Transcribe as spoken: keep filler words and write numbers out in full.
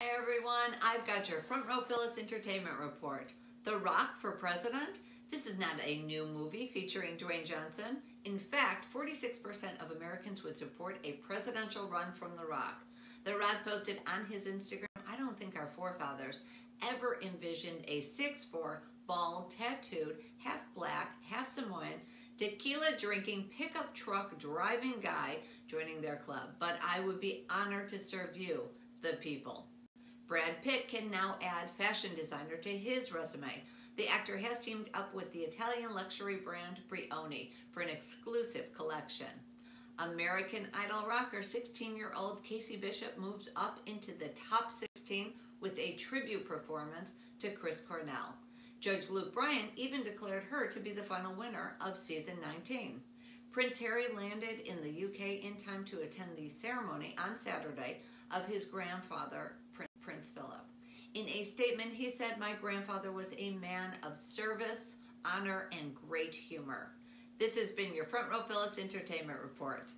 Hey everyone, I've got your Front Row Phyllis Entertainment Report. The Rock for President? This is not a new movie featuring Dwayne Johnson. In fact, forty-six percent of Americans would support a presidential run from The Rock. The Rock posted on his Instagram, "I don't think our forefathers ever envisioned a six foot four, bald, tattooed, half black, half Samoan, tequila-drinking, pickup truck-driving guy joining their club. But I would be honored to serve you, the people." Brad Pitt can now add fashion designer to his resume. The actor has teamed up with the Italian luxury brand Brioni for an exclusive collection. American Idol rocker sixteen-year-old Casey Bishop moves up into the top sixteen with a tribute performance to Chris Cornell. Judge Luke Bryan even declared her to be the final winner of season nineteen. Prince Harry landed in the U K in time to attend the ceremony on Saturday of his grandfather, Prince Philip. In a statement, he said, "My grandfather was a man of service, honor, and great humor." This has been your Front Row Phyllis Entertainment Report.